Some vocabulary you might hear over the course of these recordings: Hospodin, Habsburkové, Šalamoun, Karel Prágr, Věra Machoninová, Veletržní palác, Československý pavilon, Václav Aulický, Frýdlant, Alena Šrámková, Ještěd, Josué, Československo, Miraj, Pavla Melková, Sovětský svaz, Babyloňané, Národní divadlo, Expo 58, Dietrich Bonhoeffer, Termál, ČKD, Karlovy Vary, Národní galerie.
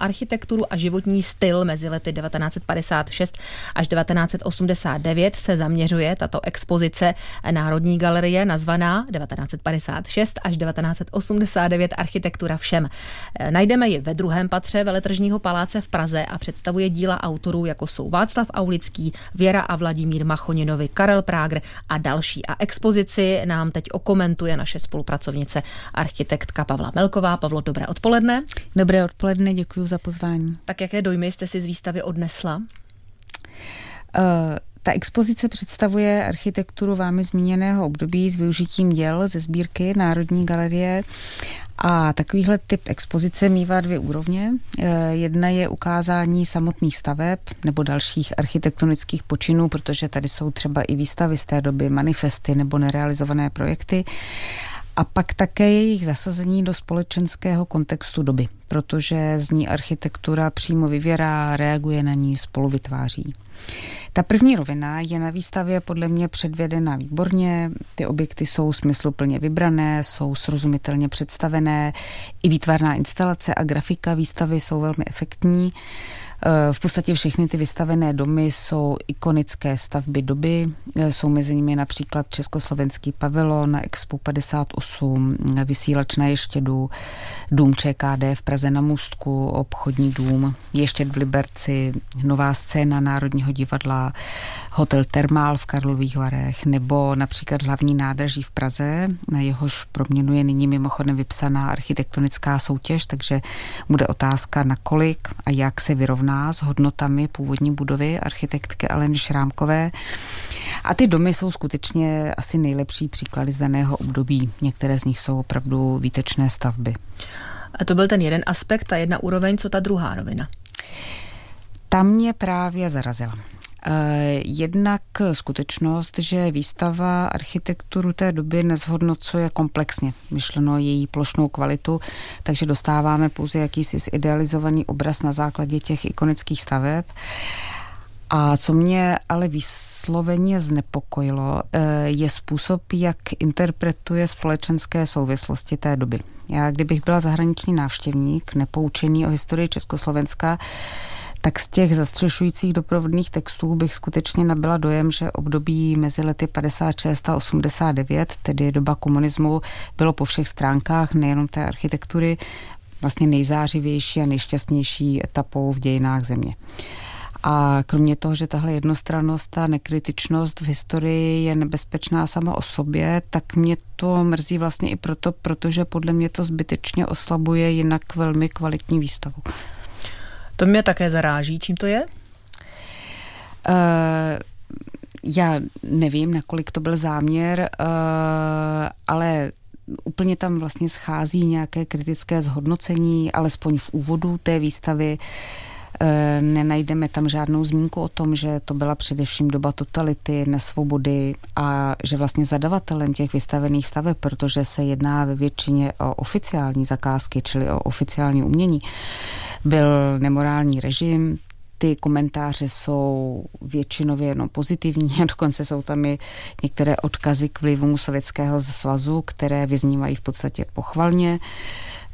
architekturu a životní styl mezi lety 1956 až 1989 se zaměřuje tato expozice Národní galerie nazvaná 1956 až 1989 architektura všem. Najdeme ji ve druhém patře Veletržního paláce v Praze a představuje díla autorů, jako jsou Václav Aulický, Věra a Vladimír Machoninovi, Karel Prágr a další. A expozici nám teď okomentuje naše spolupracovnice architektka Pavla Melková. Pavlo, dobré odpoledne. Dobré odpoledne, děkuji za pozvání. Tak jaké dojmy jste si z výstavy odnesla? Ta expozice představuje architekturu vámi zmíněného období s využitím děl ze sbírky Národní galerie. A takovýhle typ expozice mívá dvě úrovně. Jedna je ukázání samotných staveb nebo dalších architektonických počinů, protože tady jsou třeba i výstavy z té doby, manifesty nebo nerealizované projekty. A pak také jejich zasazení do společenského kontextu doby, protože z ní architektura přímo vyvěrá, reaguje na ní, spolu vytváří. Ta první rovina je na výstavě podle mě předvedena výborně, ty objekty jsou smysluplně vybrané, jsou srozumitelně představené, i výtvarná instalace a grafika výstavy jsou velmi efektní. V podstatě všechny ty vystavené domy jsou ikonické stavby doby, jsou mezi nimi například Československý pavilon na Expo 58, vysílač na Ještědu, dům ČKD v Praze na Můstku, obchodní dům Ještěd v Liberci, nová scéna Národního divadla, hotel Termál v Karlových Varech nebo například hlavní nádraží v Praze, na jehož proměnu je nyní mimochodem vypsaná architektonická soutěž, takže bude otázka, nakolik a jak se vyrovná s hodnotami původní budovy architektky Aleny Šrámkové. A ty domy jsou skutečně asi nejlepší příklady z daného období. Některé z nich jsou opravdu výtečné stavby. A to byl ten jeden aspekt, ta jedna úroveň, co ta druhá rovina? Ta mě právě zarazila. Jednak skutečnost, že výstava architekturu té doby nezhodnocuje komplexně, myšleno její plošnou kvalitu, takže dostáváme pouze jakýsi zidealizovaný obraz na základě těch ikonických staveb. A co mě ale výsloveně znepokojilo, je způsob, jak interpretuje společenské souvislosti té doby. Já, kdybych byla zahraniční návštěvník, nepoučený o historii Československa, tak z těch zastřešujících doprovodných textů bych skutečně nabyla dojem, že období mezi lety 56 a 89, tedy doba komunismu, bylo po všech stránkách, nejenom té architektury, vlastně nejzářivější a nejšťastnější etapou v dějinách země. A kromě toho, že tahle jednostrannost a nekritičnost v historii je nebezpečná sama o sobě, tak mě to mrzí vlastně i proto, protože podle mě to zbytečně oslabuje jinak velmi kvalitní výstavu. To mě také zaráží. Čím to je? Já nevím, nakolik to byl záměr, ale úplně tam vlastně schází nějaké kritické zhodnocení, alespoň v úvodu té výstavy. Nenajdeme tam žádnou zmínku o tom, že to byla především doba totality, nesvobody a že vlastně zadavatelem těch vystavených staveb, protože se jedná ve většině o oficiální zakázky, čili o oficiální umění, byl nemorální režim. Ty komentáře jsou většinově jenom pozitivní a dokonce jsou tam i některé odkazy k vlivům Sovětského svazu, které vyznívají v podstatě pochvalně.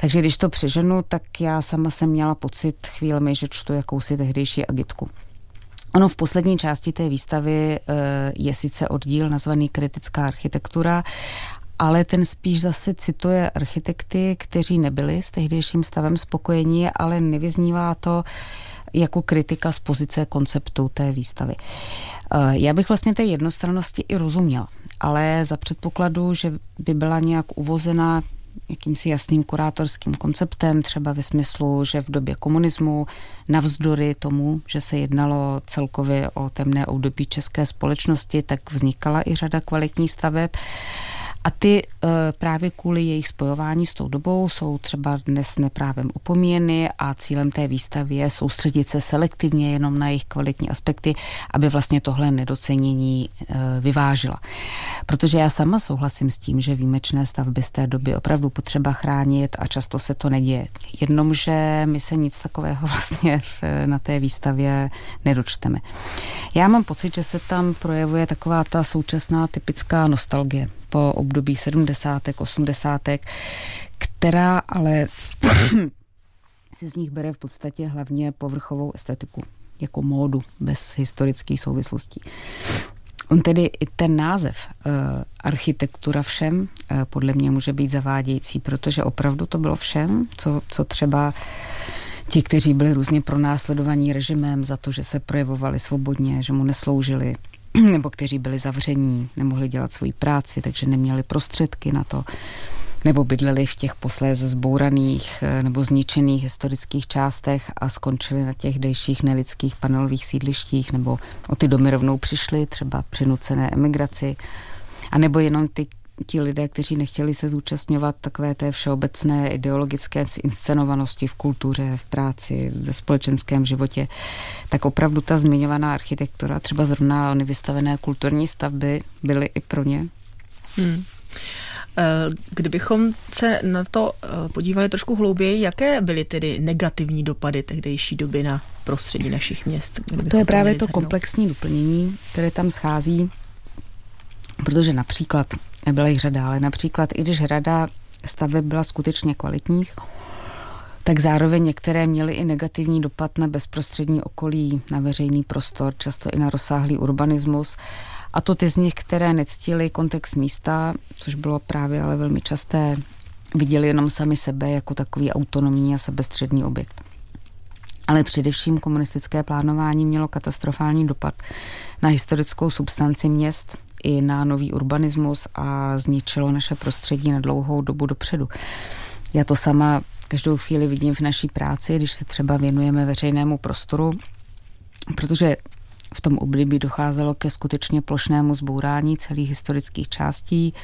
Takže když to přeženu, tak já sama jsem měla pocit chvílemi, že čtu jakousi tehdejší agitku. Ono v poslední části té výstavy je sice oddíl nazvaný kritická architektura, ale ten spíš zase cituje architekty, kteří nebyli s tehdejším stavem spokojení, ale nevyznívá to jako kritika z pozice konceptu té výstavy. Já bych vlastně té jednostrannosti i rozuměla, ale za předpokladu, že by byla nějak uvozena jakýmsi jasným kurátorským konceptem, třeba ve smyslu, že v době komunismu, navzdory tomu, že se jednalo celkově o temné období české společnosti, tak vznikala i řada kvalitních staveb. A ty právě kvůli jejich spojování s tou dobou jsou třeba dnes neprávem opomíjeny a cílem té výstavy je soustředit se selektivně jenom na jejich kvalitní aspekty, aby vlastně tohle nedocenění vyvážila. Protože já sama souhlasím s tím, že výjimečné stavby z té doby opravdu potřeba chránit a často se to neděje. Jenomže my se nic takového vlastně na té výstavě nedočteme. Já mám pocit, že se tam projevuje taková ta současná typická nostalgie po období 70., 80., která ale si z nich bere v podstatě hlavně povrchovou estetiku, jako módu, bez historických souvislostí. On tedy i ten název architektura všem podle mě může být zavádějící, protože opravdu to bylo všem, co třeba ti, kteří byli různě pronásledovaní režimem za to, že se projevovali svobodně, že mu nesloužili, nebo kteří byli zavření, nemohli dělat svoji práci, takže neměli prostředky na to, nebo bydleli v těch posléze zbouraných nebo zničených historických částech a skončili na těch dejších nelidských panelových sídlištích, nebo o ty domy rovnou přišli, třeba při nucené emigraci, a nebo jenom ti lidé, kteří nechtěli se zúčastňovat takové té všeobecné ideologické inscenovanosti v kultuře, v práci, ve společenském životě, tak opravdu ta zmiňovaná architektura, třeba zrovna ony vystavené kulturní stavby, byly i pro ně. Kdybychom se na to podívali trošku hlouběji, jaké byly tedy negativní dopady tehdejší doby na prostředí našich měst? To je právě to komplexní doplnění, které tam schází, protože například, nebyla jich řada, ale například, i když řada staveb byla skutečně kvalitních, tak zároveň některé měly i negativní dopad na bezprostřední okolí, na veřejný prostor, často i na rozsáhlý urbanismus. A to ty z nich, které nectily kontext místa, což bylo právě ale velmi časté, viděli jenom sami sebe jako takový autonomní a sebestřední objekt. Ale především komunistické plánování mělo katastrofální dopad na historickou substanci měst i na nový urbanismus a zničilo naše prostředí na dlouhou dobu dopředu. Já to sama každou chvíli vidím v naší práci, když se třeba věnujeme veřejnému prostoru, protože v tom období docházelo ke skutečně plošnému zbourání celých historických částí,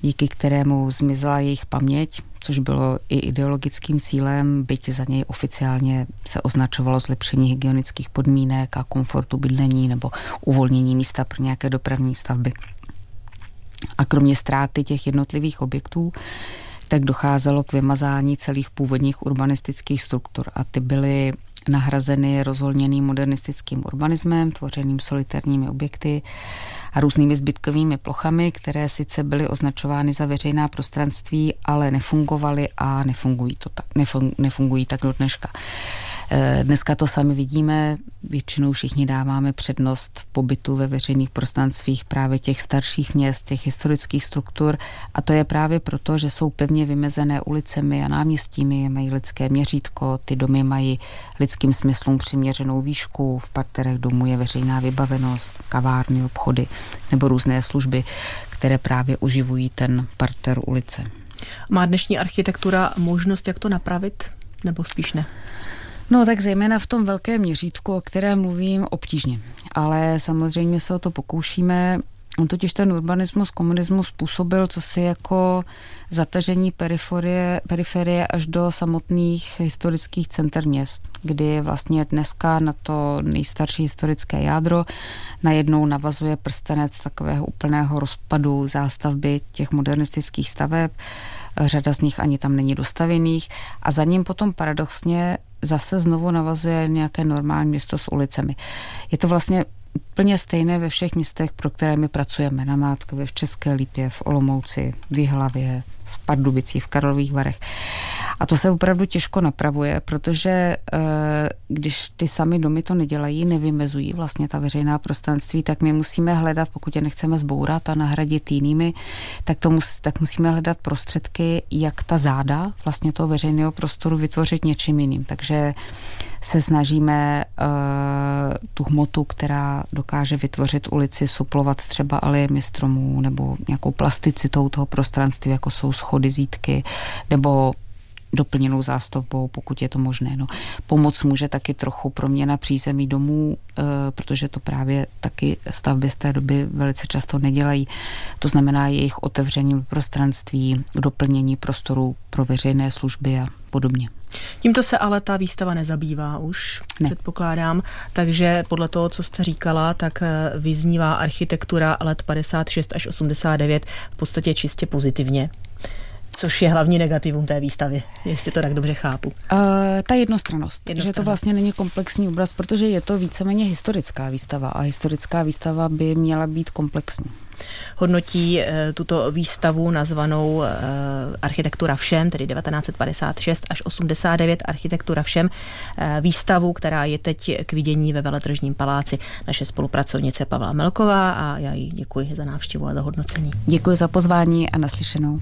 díky kterému zmizela jejich paměť, což bylo i ideologickým cílem, byť za něj oficiálně se označovalo zlepšení hygienických podmínek a komfortu bydlení nebo uvolnění místa pro nějaké dopravní stavby. A kromě ztráty těch jednotlivých objektů, tak docházelo k vymazání celých původních urbanistických struktur a ty byly nahrazeny rozvolněným modernistickým urbanismem, tvořeným solitérními objekty a různými zbytkovými plochami, které sice byly označovány za veřejná prostranství, ale nefungovaly a nefungují tak do dneška. Dneska to sami vidíme, většinou všichni dáváme přednost pobytu ve veřejných prostranstvích právě těch starších měst, těch historických struktur, a to je právě proto, že jsou pevně vymezené ulicemi a náměstími, mají lidské měřítko, ty domy mají lidským smyslům přiměřenou výšku, v parterech domů je veřejná vybavenost, kavárny, obchody nebo různé služby, které právě oživují ten parter ulice. Má dnešní architektura možnost, jak to napravit, nebo spíš ne? No tak zejména v tom velkém měřítku, o kterém mluvím, obtížně. Ale samozřejmě se o to pokoušíme. On totiž ten urbanismus, komunismus způsobil, co si jako zatažení periferie až do samotných historických center měst, kdy vlastně dneska na to nejstarší historické jádro najednou navazuje prstenec takového úplného rozpadu zástavby těch modernistických staveb. Řada z nich ani tam není dostavěných a za ním potom paradoxně zase znovu navazuje nějaké normální město s ulicemi. Je to vlastně úplně stejné ve všech městech, pro které my pracujeme. Na Mátkově, v České Lípě, v Olomouci, v Jihlavě, v Pardubicích, v Karlových Varech. A to se opravdu těžko napravuje, protože když ty sami domy to nedělají, nevymezují vlastně ta veřejná prostranství, tak my musíme hledat, pokud je nechceme zbourat a nahradit jinými, tak musíme hledat prostředky, jak ta záda vlastně toho veřejného prostoru vytvořit něčím jiným. Takže se snažíme tu hmotu, která dokáže vytvořit ulici, suplovat třeba alejemi stromů nebo nějakou plasticitou toho prostranství, jako jsou schody, zídky, nebo doplněnou zástavbou, pokud je to možné. No, pomoc může taky trochu proměna přízemí domů, protože to právě taky stavby z té doby velice často nedělají. To znamená jejich otevření prostranství, doplnění prostorů pro veřejné služby a podobně. Tímto se ale ta výstava nezabývá už, předpokládám. Takže podle toho, co jste říkala, tak vyznívá architektura let 56 až 89 v podstatě čistě pozitivně. Což je hlavní negativum té výstavy, jestli to tak dobře chápu. Ta jednostrannost, že to vlastně není komplexní obraz, protože je to víceméně historická výstava a historická výstava by měla být komplexní. Hodnotí tuto výstavu nazvanou Architektura všem, tedy 1956 až 89 Architektura všem, výstavu, která je teď k vidění ve Veletržním paláci. Naše spolupracovnice Pavla Melková a já jí děkuji za návštěvu a za hodnocení. Děkuji za pozvání a naslyšenou.